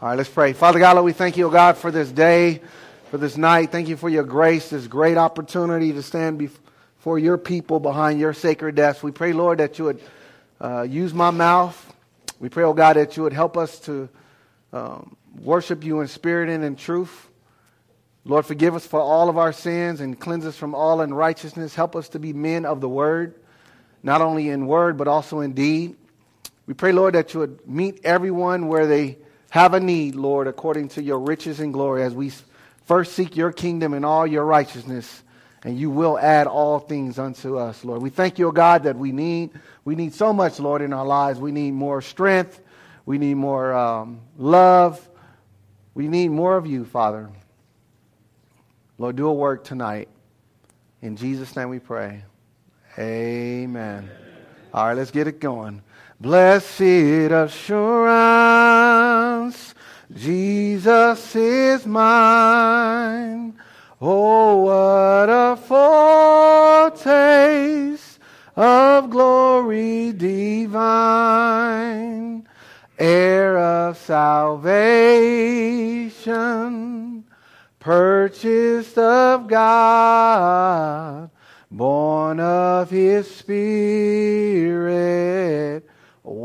All right, let's pray. Father God, Lord, we thank you, O God, for this day, for this night. Thank you for your grace, this great opportunity to stand before your people behind your sacred desk. We pray, Lord, that you would use my mouth. We pray, O God, that you would help us to worship you in spirit and in truth. Lord, forgive us for all of our sins and cleanse us from all unrighteousness. Help us to be men of the word, not only in word, but also in deed. We pray, Lord, that you would meet everyone where they have a need, Lord, according to your riches and glory, as we first seek your kingdom and all your righteousness, and you will add all things unto us, Lord. We thank you, O God, that we need so much, Lord, in our lives. We need more strength. We need more love. We need more of you, Father. Lord, do a work tonight. In Jesus' name we pray. Amen. All right, let's get it going. Blessed assurance, Jesus is mine. Oh, what a foretaste of glory divine, heir of salvation, purchased of God, born of His Spirit,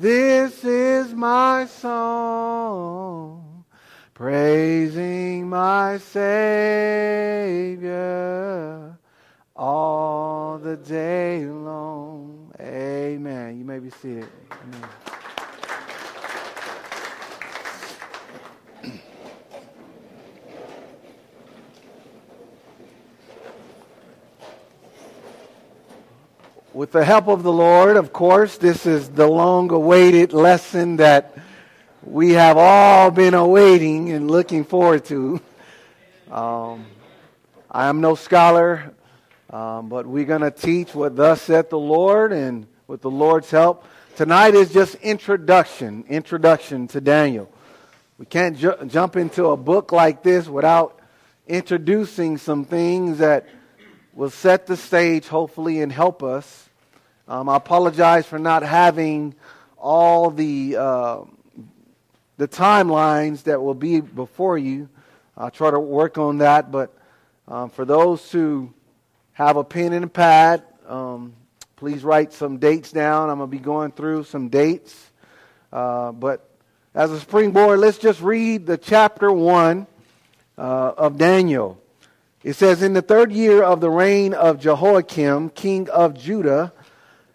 This is my song, praising my Savior all the day long. Amen. You may be seated. Amen. With the help of the Lord, of course, this is the long-awaited lesson that we have all been awaiting and looking forward to. I am no scholar, but we're going to teach what thus saith the Lord, and with the Lord's help. Tonight is just introduction to Daniel. We can't jump into a book like this without introducing some things that will set the stage, hopefully, and help us. I apologize for not having all the timelines that will be before you. I'll try to work on that, but for those who have a pen and a pad, please write some dates down. I'm going to be going through some dates. But as a springboard, let's just read the chapter 1 of Daniel. It says, "In the third year of the reign of Jehoiakim, king of Judah,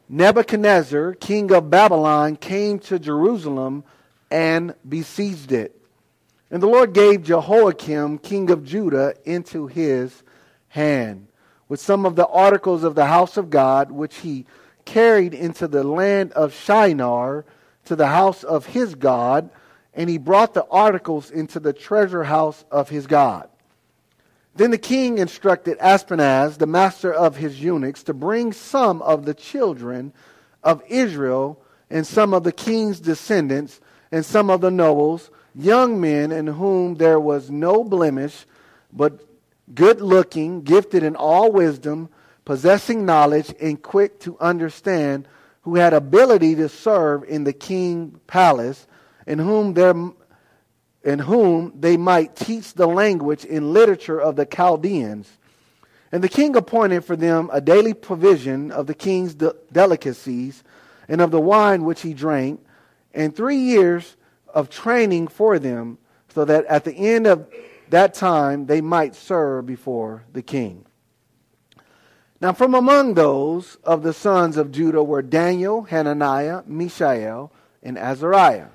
Nebuchadnezzar, king of Babylon, came to Jerusalem and besieged it. And the Lord gave Jehoiakim, king of Judah, into his hand, with some of the articles of the house of God, which he carried into the land of Shinar, to the house of his God, and he brought the articles into the treasure house of his God. Then the king instructed Aspenaz, the master of his eunuchs, to bring some of the children of Israel and some of the king's descendants and some of the nobles, young men in whom there was no blemish, but good-looking, gifted in all wisdom, possessing knowledge, and quick to understand, who had ability to serve in the king's palace, in whom they might teach the language and literature of the Chaldeans. And the king appointed for them a daily provision of the king's delicacies and of the wine which he drank, and 3 years of training for them, so that at the end of that time they might serve before the king. Now from among those of the sons of Judah were Daniel, Hananiah, Mishael, and Azariah.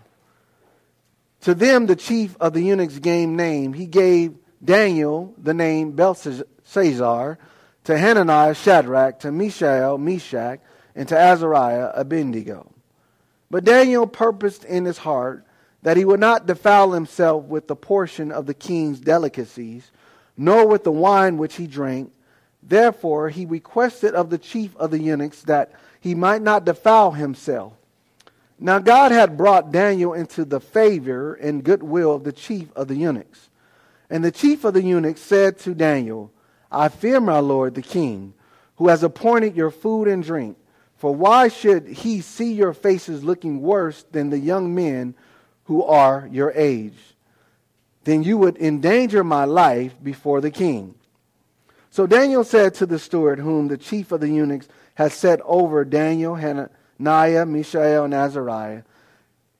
To them the chief of the eunuchs gave name. He gave Daniel the name Belshazzar, to Hananiah Shadrach, to Mishael Meshach, and to Azariah Abednego. But Daniel purposed in his heart that he would not defile himself with the portion of the king's delicacies, nor with the wine which he drank. Therefore he requested of the chief of the eunuchs that he might not defile himself. Now God had brought Daniel into the favor and goodwill of the chief of the eunuchs. And the chief of the eunuchs said to Daniel, I fear my lord the king, who has appointed your food and drink. For why should he see your faces looking worse than the young men who are your age? Then you would endanger my life before the king. So Daniel said to the steward, whom the chief of the eunuchs had set over Daniel, Hananiah, Mishael, and Azariah,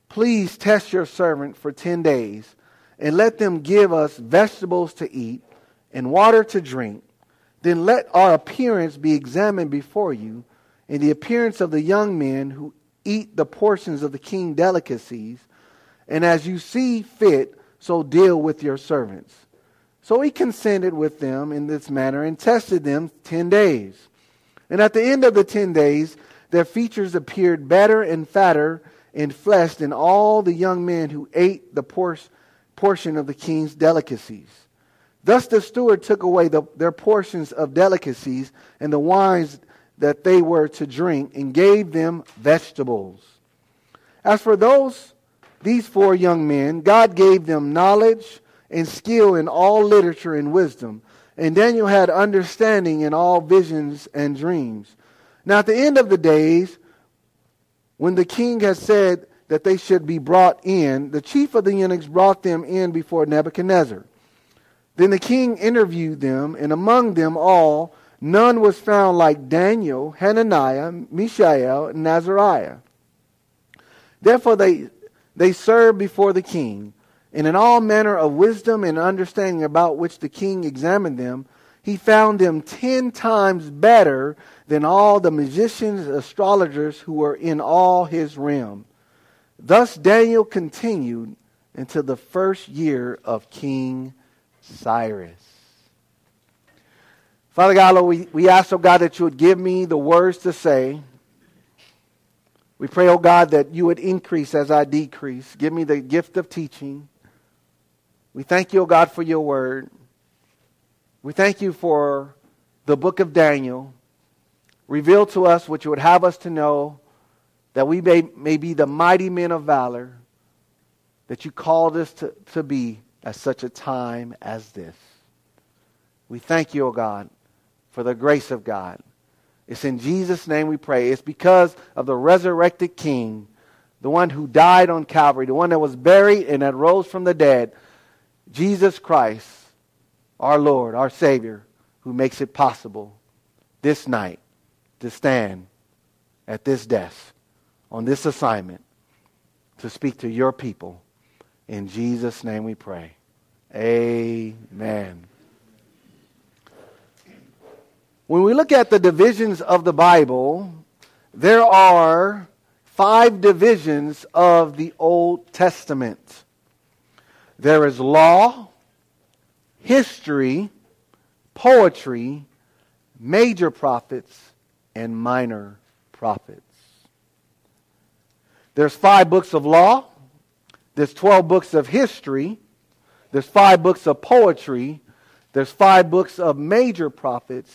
please test your servant for 10 days, and let them give us vegetables to eat and water to drink. Then let our appearance be examined before you, and the appearance of the young men who eat the portions of the king's delicacies, and as you see fit, so deal with your servants. So he consented with them in this manner and tested them 10 days. And at the end of the 10 days, their features appeared better and fatter in flesh than all the young men who ate the portion of the king's delicacies. Thus the steward took away their portions of delicacies and the wines that they were to drink, and gave them vegetables. As for these 4 young men, God gave them knowledge and skill in all literature and wisdom, and Daniel had understanding in all visions and dreams. Now at the end of the days, when the king had said that they should be brought in, the chief of the eunuchs brought them in before Nebuchadnezzar. Then the king interviewed them, and among them all, none was found like Daniel, Hananiah, Mishael, and Azariah. Therefore they served before the king, and in all manner of wisdom and understanding about which the king examined them, he found them 10 times better than all the magicians and astrologers who were in all his realm. Thus Daniel continued until the first year of King Cyrus. Father God, Lord, we ask, oh God, that you would give me the words to say. We pray, oh God, that you would increase as I decrease. Give me the gift of teaching. We thank you, oh God, for your word. We thank you for the book of Daniel. Reveal to us what you would have us to know, that we may be the mighty men of valor that you called us to be at such a time as this. We thank you, oh God, for the grace of God. It's in Jesus' name we pray. It's because of the resurrected King, the one who died on Calvary, the one that was buried and that rose from the dead, Jesus Christ, our Lord, our Savior, who makes it possible this night to stand at this desk on this assignment to speak to your people. In Jesus' name we pray. Amen. When we look at the divisions of the Bible, there are 5 divisions of the Old Testament. There is law, history, poetry, major prophets, and minor prophets. There's 5 books of law. There's 12 books of history. There's 5 books of poetry. There's 5 books of major prophets.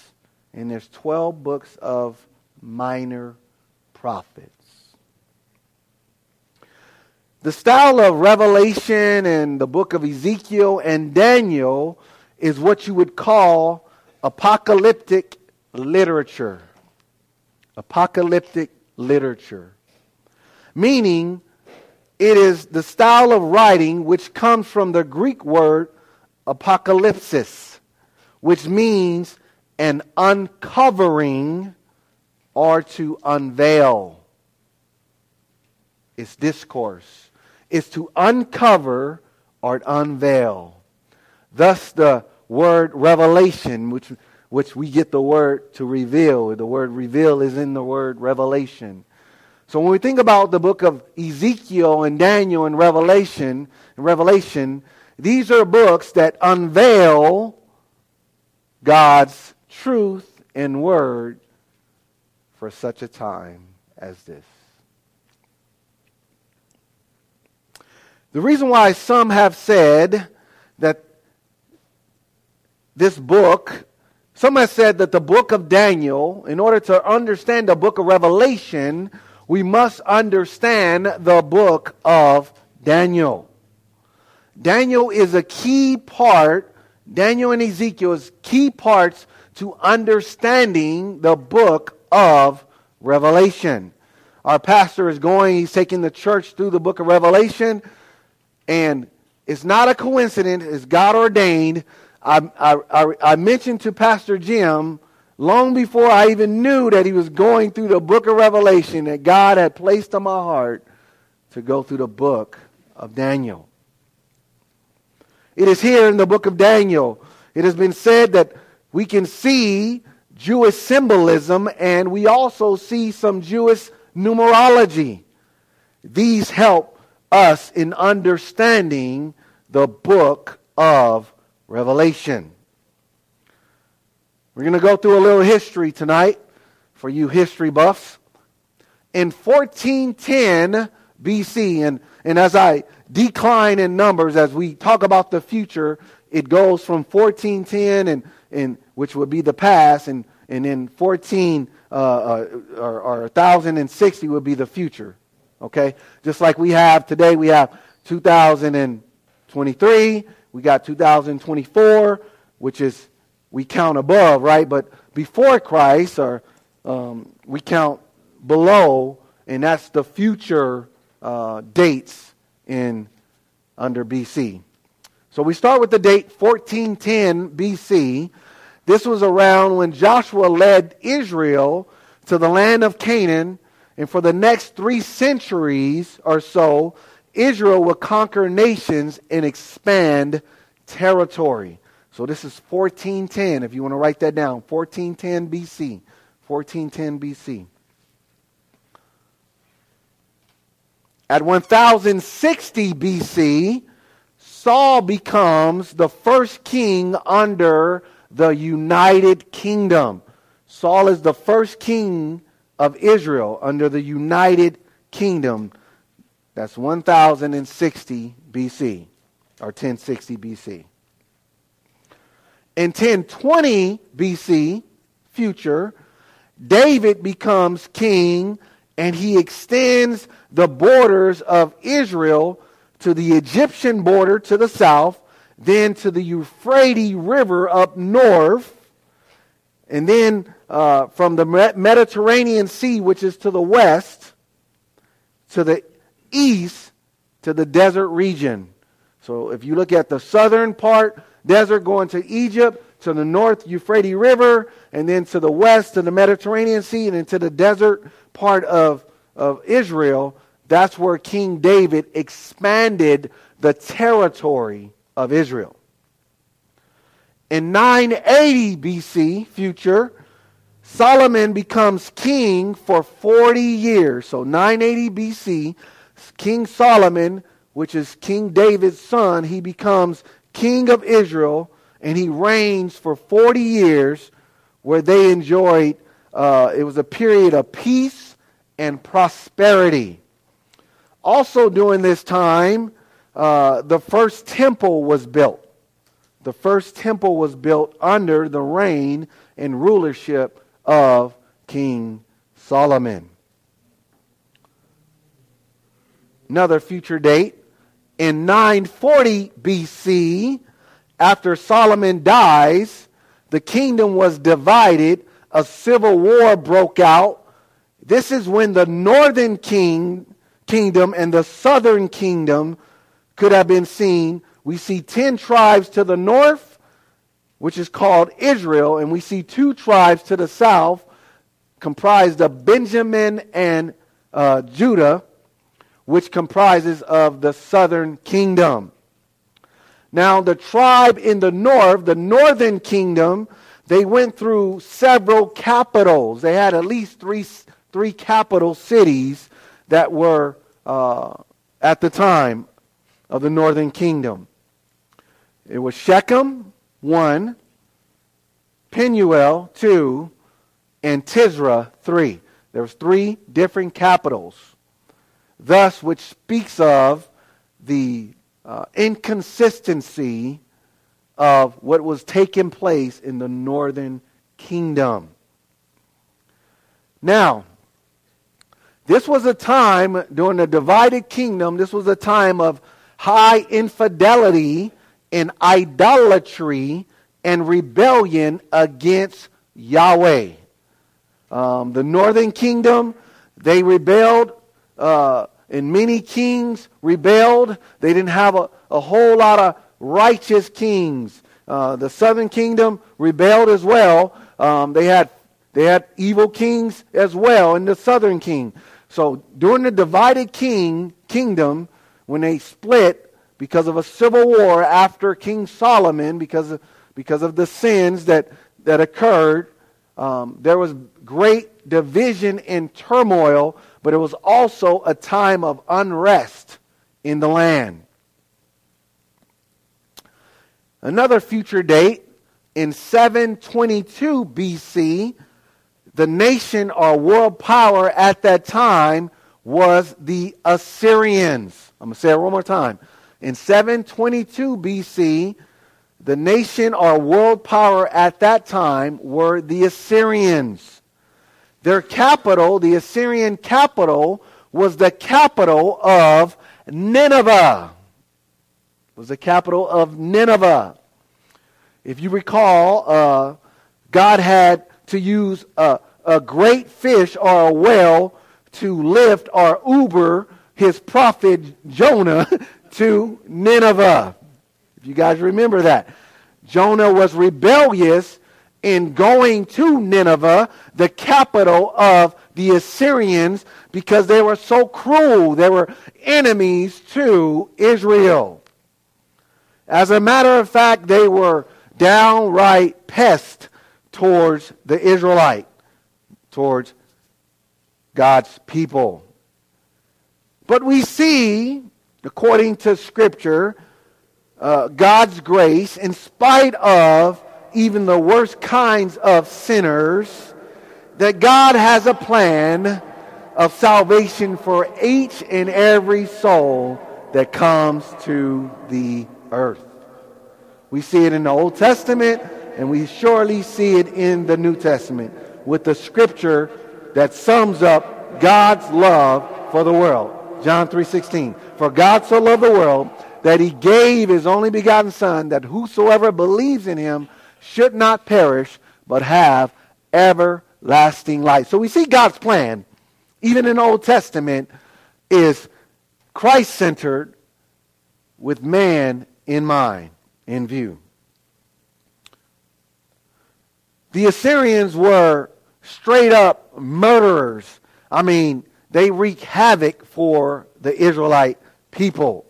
And there's 12 books of minor prophets. The style of Revelation and the book of Ezekiel and Daniel is what you would call apocalyptic literature. Apocalyptic literature. Meaning, it is the style of writing which comes from the Greek word apocalypsis, which means an uncovering or to unveil. It's discourse. It's to uncover or unveil. Thus the word revelation, which we get the word to reveal. The word reveal is in the word revelation. So when we think about the book of Ezekiel and Daniel and Revelation, these are books that unveil God's truth and word for such a time as this. The reason why some have said that this book, some have said that the book of Daniel, in order to understand the book of Revelation, we must understand the book of Daniel. Daniel is a key part, Daniel and Ezekiel is key parts to understanding the book of Revelation. Our pastor is going, he's taking the church through the book of Revelation, and it's not a coincidence, it's God ordained. I mentioned to Pastor Jim, long before I even knew that he was going through the book of Revelation, that God had placed on my heart to go through the book of Daniel. It is here in the book of Daniel. It has been said that we can see Jewish symbolism, and we also see some Jewish numerology. These help us in understanding the book of Revelation. We're going to go through a little history tonight for you history buffs. In 1410 BC, and as I decline in numbers, as we talk about the future, it goes from 1410, and which would be the past, and then 1060 would be the future. Okay? Just like we have today, we have 2023, we got 2024, which is, we count above, right? But before Christ, or we count below, and that's the future dates in under BC. So we start with the date 1410 BC. This was around when Joshua led Israel to the land of Canaan, and for the next 3 centuries or so, Israel will conquer nations and expand territory. So this is 1410, if you want to write that down, 1410 BC, 1410 BC. At 1060 BC, Saul becomes the first king under the United Kingdom. Saul is the first king of Israel under the United Kingdom. That's 1060 BC, or 1060 BC. In 1020 BC, future, David becomes king, and he extends the borders of Israel to the Egyptian border to the south, then to the Euphrates River up north, and then from the Mediterranean Sea, which is to the west, to the east, to the desert region. So if you look at the southern part, desert going to Egypt, to the north Euphrates River, and then to the west to the Mediterranean Sea, and into the desert part of Israel. That's where King David expanded the territory of Israel. In 980 BC, future, Solomon becomes king for 40 years. So 980 BC, King Solomon, which is King David's son, he becomes king of Israel, and he reigns for 40 years, where they enjoyed, it was a period of peace and prosperity. Also during this time, the first temple was built. The first temple was built under the reign and rulership of King Solomon. Another future date, in 940 BC, after Solomon dies, the kingdom was divided. A civil war broke out. This is when the northern kingdom and the southern kingdom could have been seen. We see 10 tribes to the north, which is called Israel, and we see 2 tribes to the south, comprised of Benjamin and Judah, which comprises of the southern kingdom. Now the tribe in the north, the northern kingdom, they went through several capitals. They had at least three capital cities that were at the time of the northern kingdom. It was Shechem, 1, Penuel, 2, and Tisra, 3. There was 3 different capitals. Thus, which speaks of the inconsistency of what was taking place in the northern kingdom. Now, this was a time during the divided kingdom, this was a time of high infidelity and idolatry and rebellion against Yahweh. The northern kingdom, they rebelled, and many kings rebelled. They didn't have a whole lot of righteous kings. The southern kingdom rebelled as well. They had evil kings as well in the southern king. So during the divided kingdom, when they split because of a civil war after King Solomon, because of the sins that occurred, there was great division and turmoil, but it was also a time of unrest in the land. Another future date, in 722 BC, the nation or world power at that time was the Assyrians. I'm going to say it one more time. In 722 BC, the nation or world power at that time were the Assyrians. Their capital, the Assyrian capital, was the capital of Nineveh. If you recall, God had to use a great fish or a whale to lift or Uber his prophet Jonah to Nineveh. If you guys remember that. Jonah was rebellious in going to Nineveh, the capital of the Assyrians, because they were so cruel. They were enemies to Israel. As a matter of fact, they were downright pests towards the Israelite, towards God's people. But we see, according to Scripture, God's grace, in spite of even the worst kinds of sinners, that God has a plan of salvation for each and every soul that comes to the earth. We see it in the Old Testament, and we surely see it in the New Testament with the Scripture that sums up God's love for the world. John 3:16. For God so loved the world that he gave his only begotten Son, that whosoever believes in him should not perish, but have everlasting life. So we see God's plan, even in the Old Testament, is Christ-centered with man in mind, in view. The Assyrians were straight-up murderers. I mean, they wreaked havoc for the Israelite people.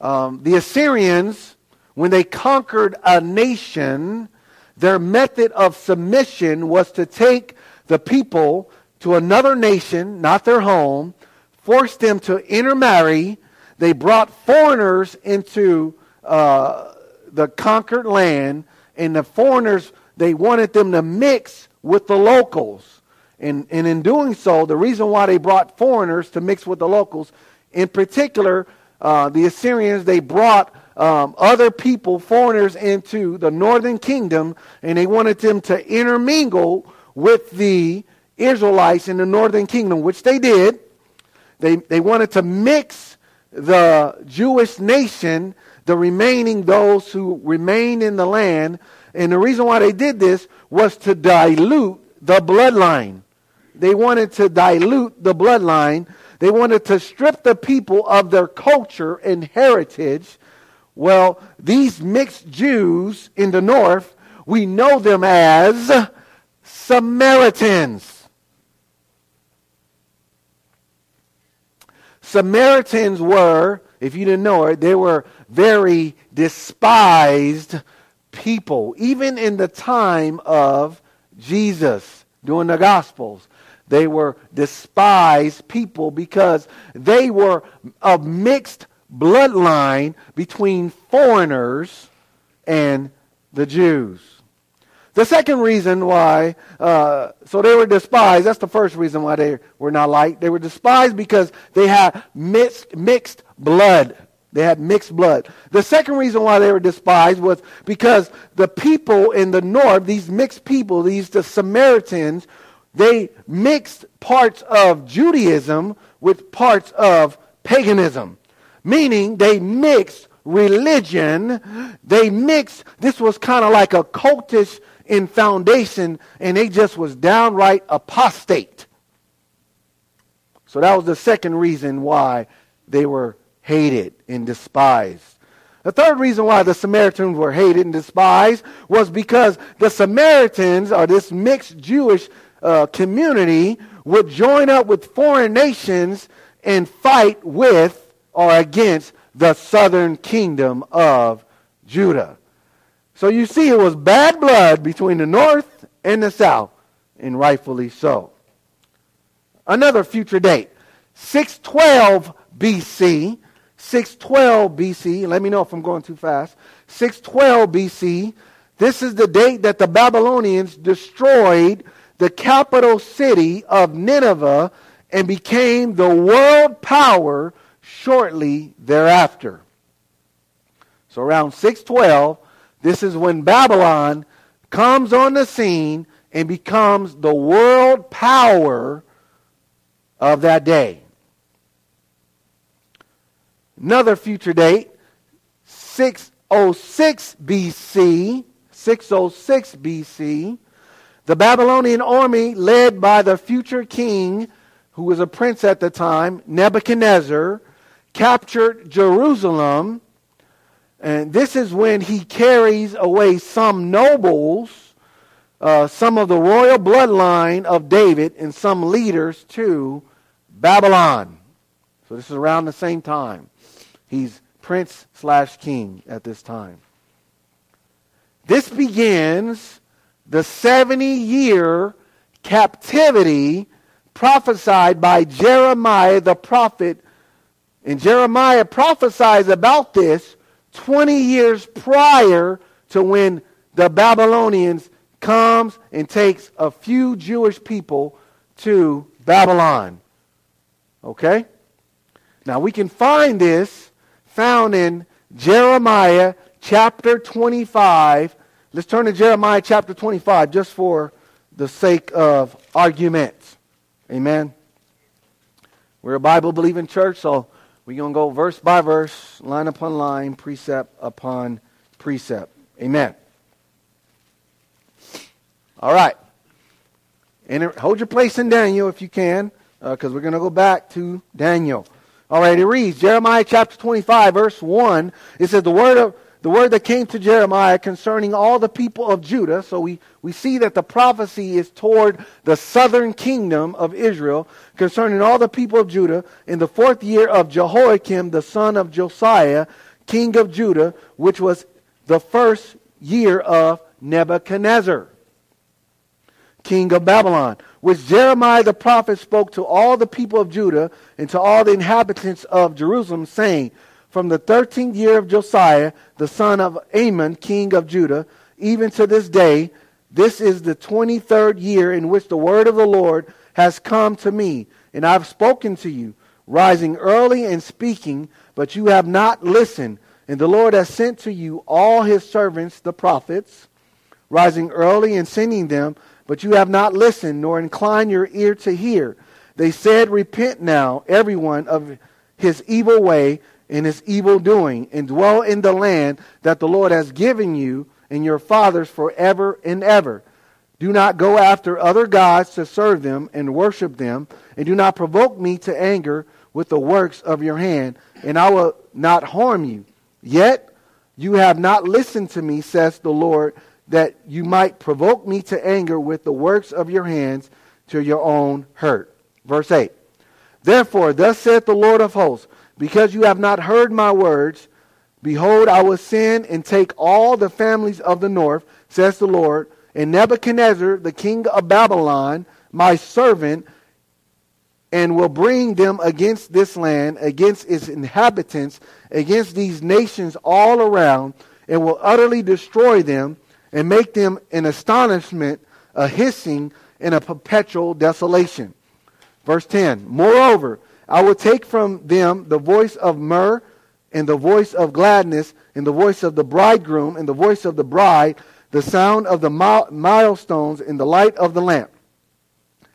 The Assyrians, when they conquered a nation, their method of submission was to take the people to another nation, not their home, force them to intermarry. They brought foreigners into the conquered land, and the foreigners, they wanted them to mix with the locals. And in doing so, the reason why they brought foreigners to mix with the locals, in particular, the Assyrians, they brought other people, foreigners, into the northern kingdom, and they wanted them to intermingle with the Israelites in the northern kingdom, which they did. They wanted to mix the Jewish nation, the remaining, those who remained in the land. And the reason why they did this was to dilute the bloodline. They wanted to dilute the bloodline. They wanted to strip the people of their culture and heritage. Well, these mixed Jews in the north, we know them as Samaritans. Samaritans were, if you didn't know it, they were very despised people, even in the time of Jesus during the Gospels. They were despised people because they were a mixed bloodline between foreigners and the Jews. The second reason why, so they were despised, that's the first reason why they were not liked. They were despised because they had mixed blood. They had mixed blood. The second reason why they were despised was because the people in the north, these mixed people, the Samaritans, they mixed parts of Judaism with parts of paganism, meaning they mixed religion. They mixed, this was kind of like a cultish in foundation, and they just was downright apostate. So that was the second reason why they were hated and despised. The third reason why the Samaritans were hated and despised was because the Samaritans, or this mixed Jewish community, would join up with foreign nations and fight with or against the southern kingdom of Judah. So you see, it was bad blood between the north and the south, and rightfully so. Another future date, 612 BC. 612 BC, let me know if I'm going too fast. 612 BC, this is the date that the Babylonians destroyed the capital city of Nineveh and became the world power shortly thereafter. So around 612, this is when Babylon comes on the scene and becomes the world power of that day. Another future date, 606 BC, 606 BC, the Babylonian army led by the future king, who was a prince at the time, Nebuchadnezzar, captured Jerusalem, and this is when he carries away some nobles, some of the royal bloodline of David, and some leaders to Babylon. So this is around the same time. He's prince/king at this time. This begins the 70-year captivity prophesied by Jeremiah the prophet. And Jeremiah prophesies about this 20 years prior to when the Babylonians comes and takes a few Jewish people to Babylon. Okay? Now we can find this found in Jeremiah chapter 25. Let's turn to Jeremiah chapter 25 just for the sake of argument. Amen. We're a Bible-believing church, so we're going to go verse by verse, line upon line, precept upon precept. Amen. All right. And hold your place in Daniel if you can, because we're going to go back to Daniel. All right, it reads, Jeremiah chapter 25, verse 1. It says, the word that came to Jeremiah concerning all the people of Judah. So we see that the prophecy is toward the southern kingdom of Israel concerning all the people of Judah in the fourth year of Jehoiakim, the son of Josiah, king of Judah, which was the first year of Nebuchadnezzar, king of Babylon, which Jeremiah the prophet spoke to all the people of Judah and to all the inhabitants of Jerusalem, saying, from the 13th year of Josiah, the son of Amon, king of Judah, even to this day, this is the 23rd year in which the word of the Lord has come to me, and I have spoken to you, rising early and speaking, but you have not listened. And the Lord has sent to you all his servants, the prophets, rising early and sending them, but you have not listened, nor inclined your ear to hear. They said, repent now, everyone, of his evil way and his evil doing, and dwell in the land that the Lord has given you and your fathers forever and ever. Do not go after other gods to serve them and worship them, and do not provoke me to anger with the works of your hand, and I will not harm you. Yet you have not listened to me, says the Lord, that you might provoke me to anger with the works of your hands to your own hurt. Verse 8. Therefore, thus saith the Lord of hosts, because you have not heard my words, behold, I will send and take all the families of the north, says the Lord, and Nebuchadnezzar, the king of Babylon, my servant, and will bring them against this land, against its inhabitants, against these nations all around, and will utterly destroy them, and make them an astonishment, a hissing, and a perpetual desolation. Verse 10, moreover, I will take from them the voice of myrrh and the voice of gladness, and the voice of the bridegroom, and the voice of the bride, the sound of the milestones, and the light of the lamp.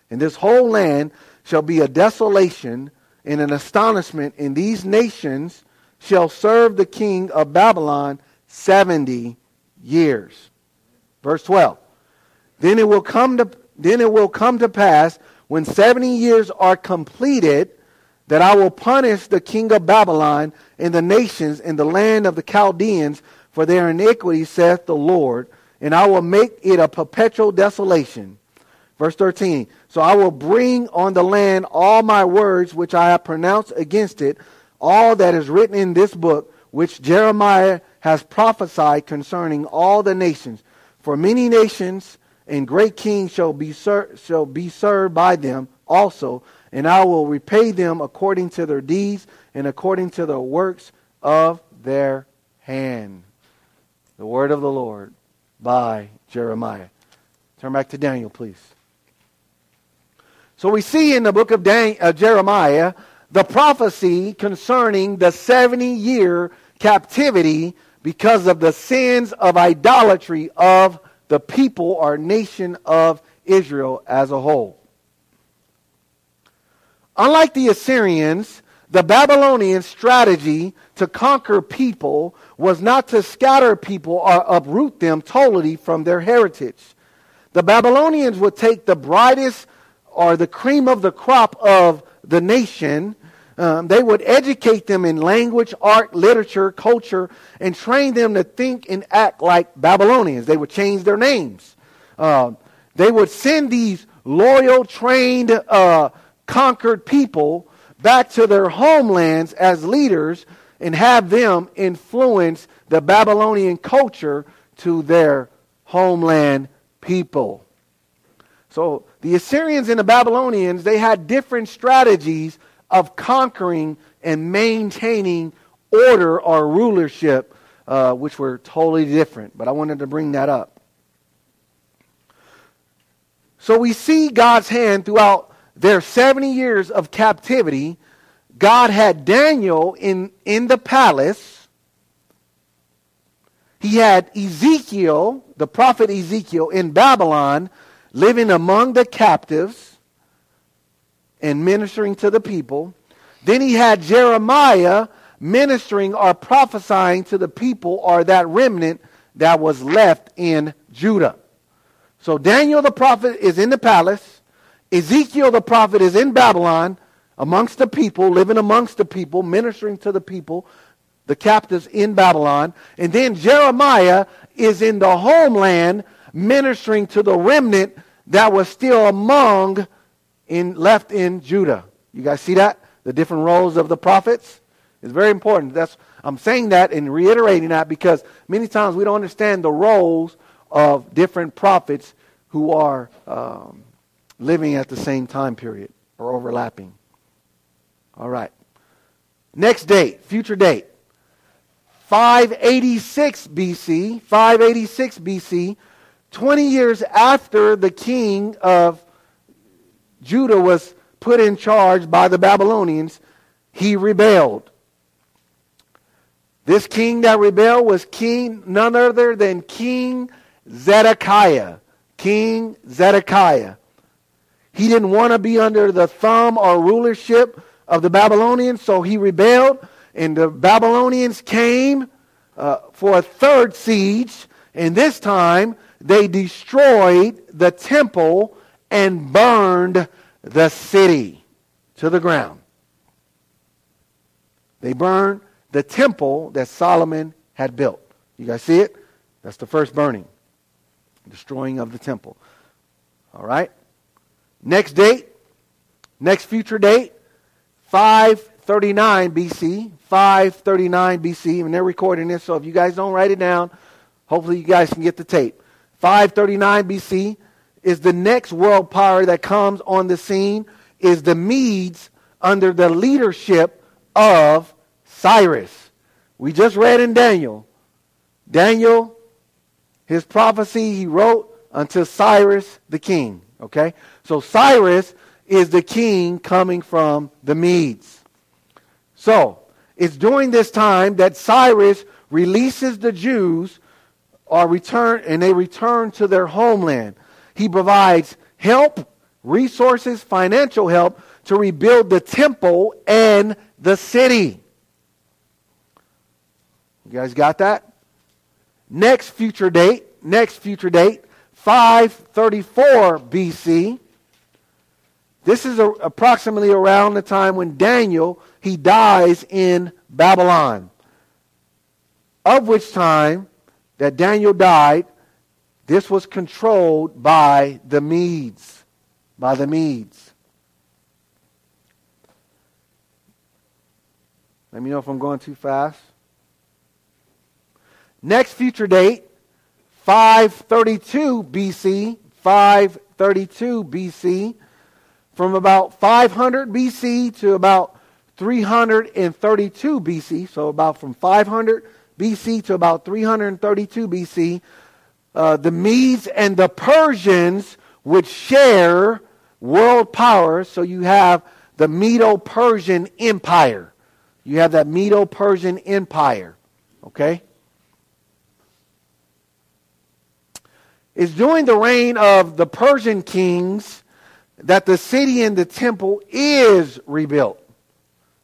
And this whole land shall be a desolation and an astonishment, and these nations shall serve the king of Babylon 70 years. Verse 12. Then it will come to pass when 70 years are completed that I will punish the king of Babylon and the nations in the land of the Chaldeans for their iniquity, saith the Lord, and I will make it a perpetual desolation. Verse 13. So I will bring on the land all my words which I have pronounced against it, all that is written in this book, which Jeremiah has prophesied concerning all the nations. For many nations and great kings shall be served by them also, and I will repay them according to their deeds and according to the works of their hand. The word of the Lord by Jeremiah. Turn back to Daniel, please. So we see in the book of Jeremiah the prophecy concerning the 70-year captivity because of the sins of idolatry of the people or nation of Israel as a whole. Unlike the Assyrians, the Babylonian strategy to conquer people was not to scatter people or uproot them totally from their heritage. The Babylonians would take the brightest or the cream of the crop of the nation. They would educate them in language, art, literature, culture, and train them to think and act like Babylonians. They would change their names. They would send these loyal, trained, conquered people back to their homelands as leaders and have them influence the Babylonian culture to their homeland people. So the Assyrians and the Babylonians, they had different strategies of conquering and maintaining order or rulership, which were totally different. But I wanted to bring that up. So we see God's hand throughout their 70 years of captivity. God had Daniel in the palace. He had Ezekiel, the prophet Ezekiel, in Babylon, living among the captives and ministering to the people. Then he had Jeremiah ministering or prophesying to the people or that remnant that was left in Judah. So Daniel the prophet is in the palace. Ezekiel the prophet is in Babylon amongst the people, living amongst the people, ministering to the people, the captives in Babylon. And then Jeremiah is in the homeland ministering to the remnant that was still left in Judah. You guys see that? The different roles of the prophets? It's very important. I'm saying that and reiterating that because many times we don't understand the roles of different prophets who are living at the same time period or overlapping. All right. Next date, future date. 586 BC, 20 years after the king of Judah was put in charge by the Babylonians, he rebelled. This king that rebelled was none other than King Zedekiah. King Zedekiah. He didn't want to be under the thumb or rulership of the Babylonians, so he rebelled, and the Babylonians came for a third siege, and this time they destroyed the temple and burned the city to the ground. They burned the temple that Solomon had built. You guys see it? That's the first burning. Destroying of the temple. All right. Next date. Next future date. 539 BC. 539 BC. And they're recording this, so if you guys don't write it down, hopefully you guys can get the tape. 539 BC is the next world power that comes on the scene, is the Medes under the leadership of Cyrus. We just read in Daniel. Daniel, his prophecy he wrote unto Cyrus the king. Okay? So Cyrus is the king coming from the Medes. So It's during this time that Cyrus releases the Jews and they return to their homeland. He provides help, resources, financial help to rebuild the temple and the city. You guys got that? Next future date, 534 BC. This is approximately around the time when Daniel, he dies in Babylon. Of which time that Daniel died, this was controlled by the Medes. Let me know if I'm going too fast. Next future date, 532 BC. From about 500 BC to about 332 BC, so about from 500 BC to about 332 BC, the Medes and the Persians would share world power. So you have the Medo-Persian Empire. Okay? It's during the reign of the Persian kings that the city and the temple is rebuilt.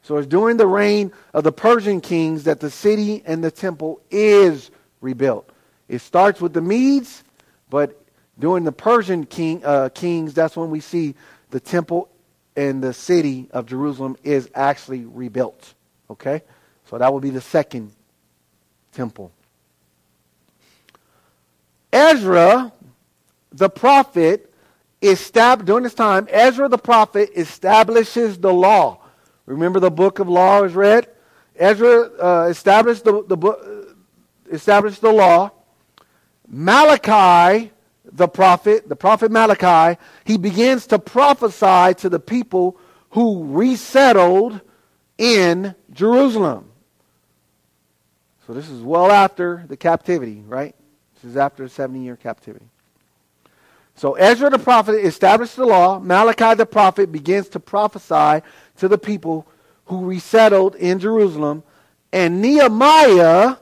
So it's during the reign of the Persian kings that the city and the temple is rebuilt. It starts with the Medes, but during the Persian kings, that's when we see the temple and the city of Jerusalem is actually rebuilt. Okay? So that would be the second temple. Ezra, the prophet, during this time, Ezra the prophet establishes the law. Remember the book of law is read? Ezra established the law. Malachi, the prophet Malachi, he begins to prophesy to the people who resettled in Jerusalem. So this is well after the captivity, right? This is after the 70-year captivity. So Ezra the prophet established the law. Malachi the prophet begins to prophesy to the people who resettled in Jerusalem. And Nehemiah,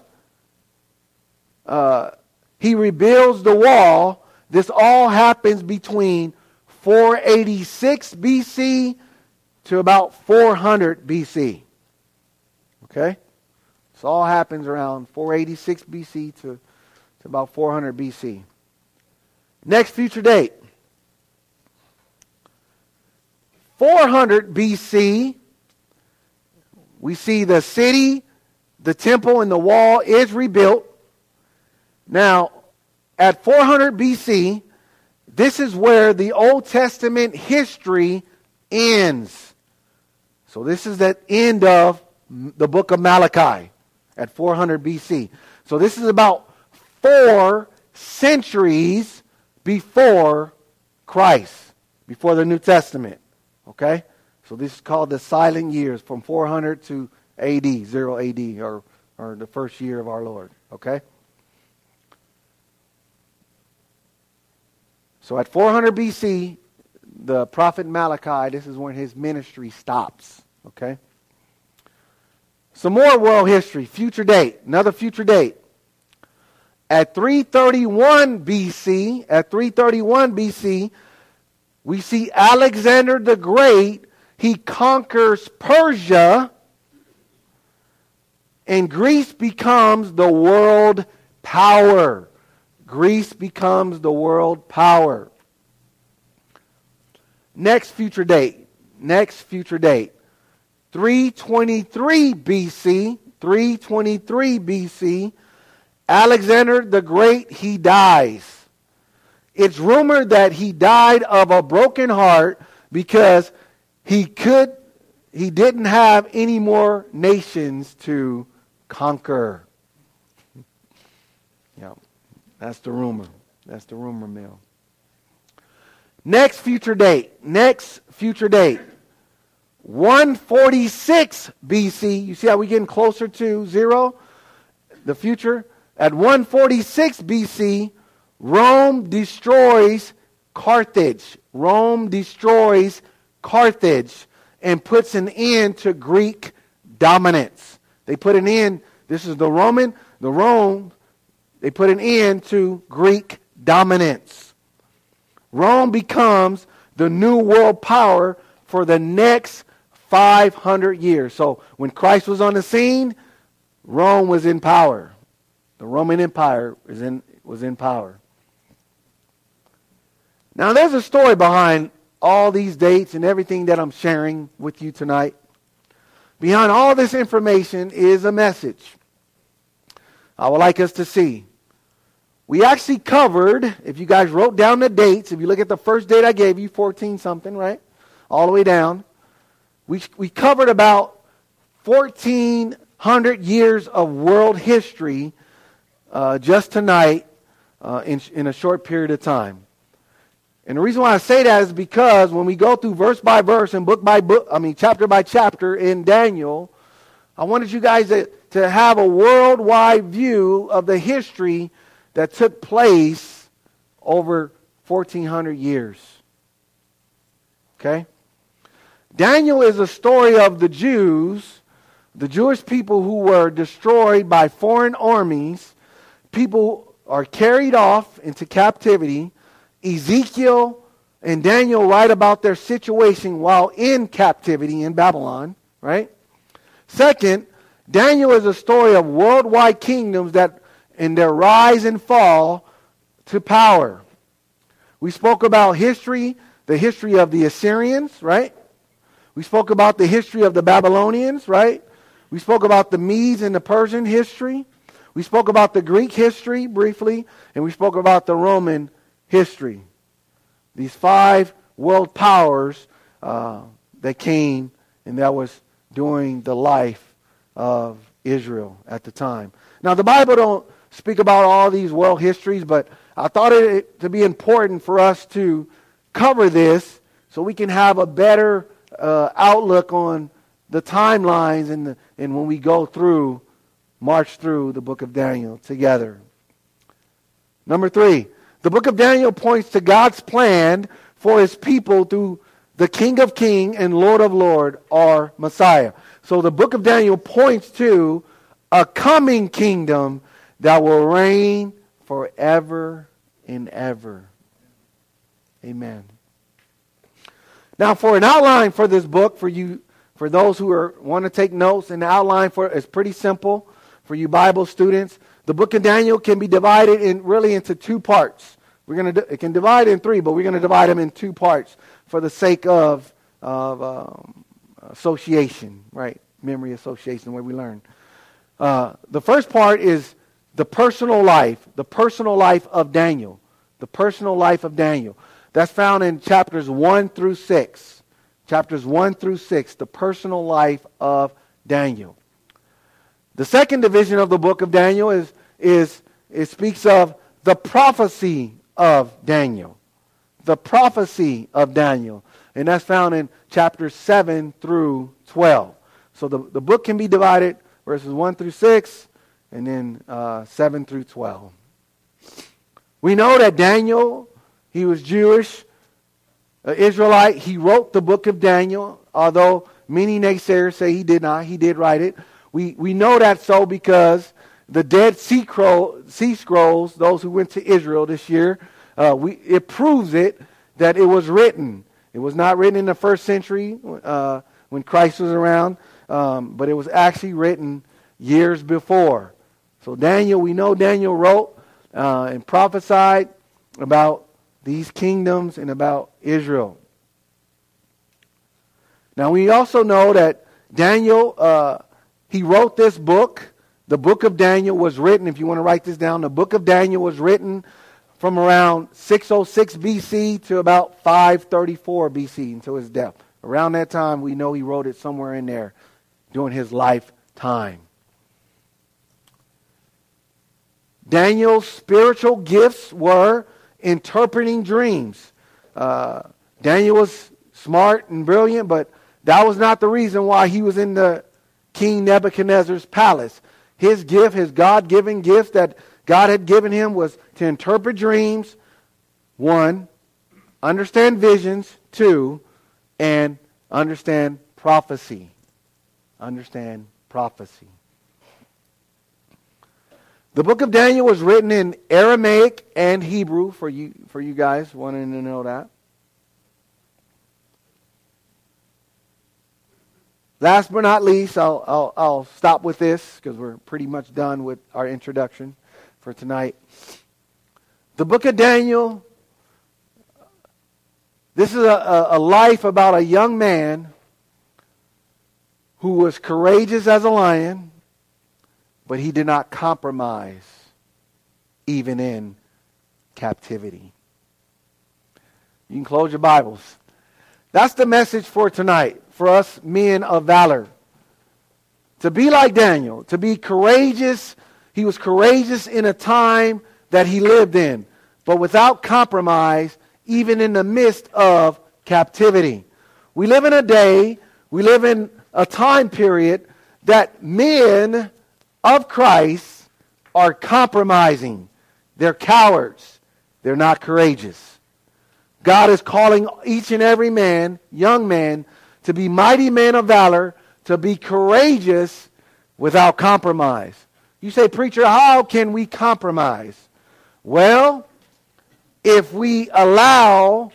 he rebuilds the wall. This all happens between 486 BC to about 400 BC. Okay? This all happens around 486 BC to about 400 BC. Next future date, 400 BC, we see the city, the temple, and the wall is rebuilt. Now, at 400 BC, this is where the Old Testament history ends. So this is the end of the book of Malachi at 400 BC. So this is about 4 centuries before Christ, before the New Testament. Okay? So this is called the silent years from 400 to AD, 0 AD, or the first year of our Lord. Okay? So at 400 BC, the prophet Malachi, this is when his ministry stops. Okay? Some more world history, future date, another future date. At 331 BC, we see Alexander the Great, he conquers Persia, and Greece becomes the world power. Next future date, 323 BC, Alexander the Great, he dies. It's rumored that he died of a broken heart because he didn't have any more nations to conquer. Yeah, that's the rumor mill. Next future date, 146 BC. You see how we're getting closer to zero? The future, at 146 BC, Rome destroys Carthage and puts an end to Greek dominance. They put an end. This is Rome. They put an end to Greek dominance. Rome becomes the new world power for the next 500 years. So when Christ was on the scene, Rome was in power. The Roman Empire was in power. Now there's a story behind all these dates and everything that I'm sharing with you tonight. Behind all this information is a message I would like us to see. We actually covered, if you guys wrote down the dates, if you look at the first date I gave you, 14 something, right? All the way down. We covered about 1,400 years of world history just tonight in a short period of time. And the reason why I say that is because when we go through verse by verse and book by book, chapter by chapter in Daniel, I wanted you guys to have a worldwide view of the history that took place over 1,400 years. Okay? Daniel is a story of the Jews, the Jewish people who were destroyed by foreign armies. People are carried off into captivity. Ezekiel and Daniel write about their situation while in captivity in Babylon, right? Second, Daniel is a story of worldwide kingdoms that in their rise and fall to power. We spoke about history, the history of the Assyrians, right? We spoke about the history of the Babylonians, right? We spoke about the Medes and the Persian history. We spoke about the Greek history briefly, and we spoke about the Roman history. These five world powers that came and that was during the life of Israel at the time. Now, the Bible don't speak about all these world histories, but I thought it to be important for us to cover this so we can have a better outlook on the timelines and when we go through, march through the book of Daniel together. Number three, the book of Daniel points to God's plan for his people through the King of Kings and Lord of Lords, our Messiah. So the book of Daniel points to a coming kingdom that will reign forever and ever. Amen. Now, for an outline for this book, for those who want to take notes, an outline for it is pretty simple for you Bible students. The book of Daniel can be divided into two parts. It can divide in three, but we're going to divide them in two parts for the sake of association, right? Memory association, where we learn. The first part is the personal life of Daniel. The personal life of Daniel. That's found in chapters 1 through 6. Chapters 1 through 6, the personal life of Daniel. The second division of the book of Daniel is it speaks of the prophecy of Daniel. The prophecy of Daniel. And that's found in chapters 7 through 12. So the book can be divided verses 1 through 6, and then 7 through 12. We know that Daniel, he was Jewish, Israelite. He wrote the book of Daniel, although many naysayers say he did not. He did write it. We know that so because the Dead Sea Scrolls, those who went to Israel this year, it proves it that it was written. It was not written in the first century when Christ was around. But it was actually written years before. So Daniel, we know Daniel wrote and prophesied about these kingdoms and about Israel. Now we also know that Daniel, he wrote this book. The book of Daniel was written, if you want to write this down, the book of Daniel was written from around 606 BC to about 534 BC until his death. Around that time, we know he wrote it somewhere in there. During his lifetime. Daniel's spiritual gifts were interpreting dreams. Daniel was smart and brilliant, but that was not the reason why he was in the King Nebuchadnezzar's palace. His gift, his God-given gift that God had given him was to interpret dreams, one, understand visions, two, and understand prophecy. The book of Daniel was written in Aramaic and Hebrew, for you guys wanting to know that. Last but not least, I'll stop with this because we're pretty much done with our introduction for tonight. The book of Daniel, this is a life about a young man who was courageous as a lion, but he did not compromise even in captivity. You can close your Bibles. That's the message for tonight, for us men of valor. To be like Daniel, to be courageous. He was courageous in a time that he lived in, but without compromise, even in the midst of captivity. We live in a day, we live in a time period that men of Christ are compromising. They're cowards. They're not courageous. God is calling each and every man, young man, to be mighty men of valor, to be courageous without compromise. You say, preacher, how can we compromise? Well, if we allow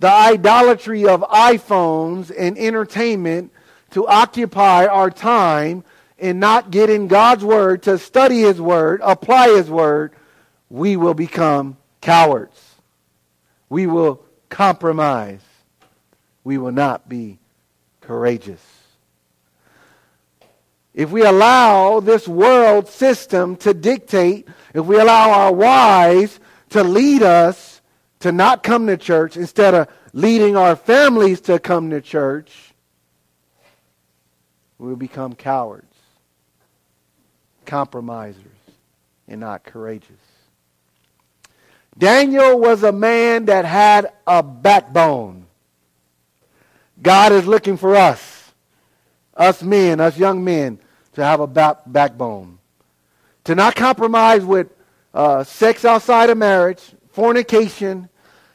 the idolatry of iPhones and entertainment to occupy our time and not get in God's word, to study his word, apply his word, we will become cowards. We will compromise. We will not be courageous. If we allow this world system to dictate, if we allow our wives to lead us to not come to church instead of leading our families to come to church, we will become cowards, compromisers, and not courageous. Daniel was a man that had a backbone. God is looking for us men, us young men, to have a backbone. To not compromise with sex outside of marriage, fornication.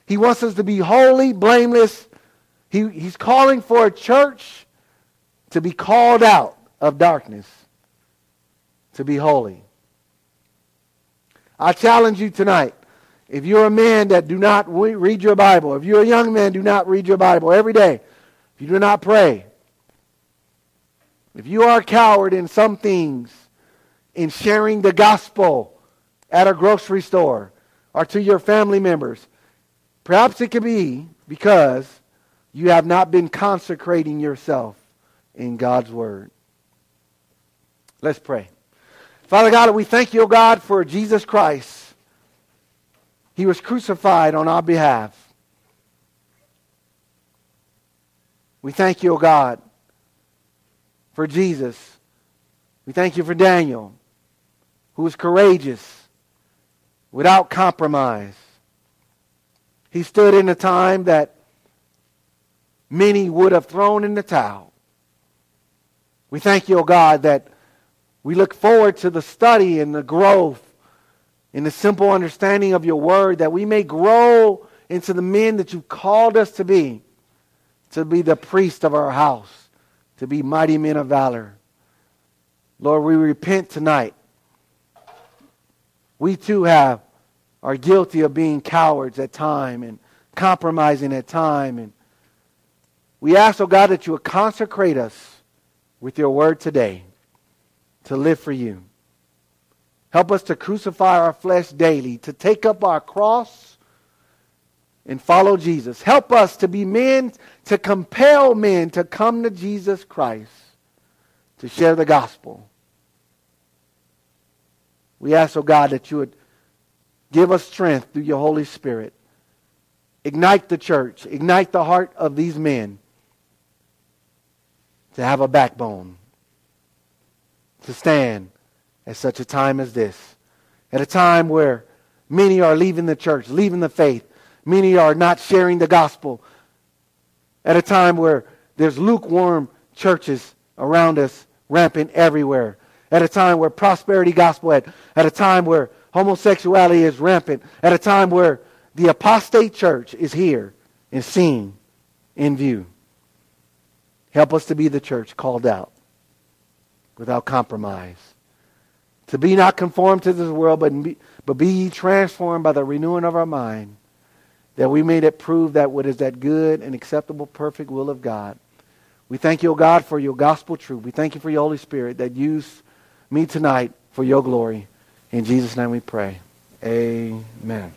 He wants us to be holy, blameless. He's calling for a church to be called out of darkness, to be holy. I challenge you tonight. If you're a man that do not read your Bible, if you're a young man, do not read your Bible every day, if you do not pray, if you are a coward in some things, in sharing the gospel at a grocery store or to your family members, perhaps it could be because you have not been consecrating yourself in God's word. Let's pray. Father God, we thank you, O God, for Jesus Christ. He was crucified on our behalf. We thank you, O God, for Jesus. We thank you for Daniel, who was courageous, without compromise. He stood in a time that many would have thrown in the towel. We thank you, O God, that we look forward to the study and the growth in the simple understanding of your word, that we may grow into the men that you've called us to be the priest of our house, to be mighty men of valor. Lord, we repent tonight. We too are guilty of being cowards at time and compromising at time. And we ask, oh God, that you would consecrate us with your word today to live for you. Help us to crucify our flesh daily, to take up our cross and follow Jesus. Help us to be men, to compel men to come to Jesus Christ, to share the gospel. We ask, oh God, that you would give us strength through your Holy Spirit. Ignite the church, ignite the heart of these men to have a backbone, to stand at such a time as this, at a time where many are leaving the church, leaving the faith, many are not sharing the gospel, at a time where there's lukewarm churches around us, rampant everywhere, at a time where prosperity gospel, at a time where homosexuality is rampant, at a time where the apostate church is here and seen in view. Help us to be the church called out without compromise. to be not conformed to this world, but be ye transformed by the renewing of our mind, that we may prove that what is that good and acceptable, perfect will of God. We thank you, O God, for your gospel truth. We thank you for your Holy Spirit that used me tonight for your glory. In Jesus' name we pray. Amen.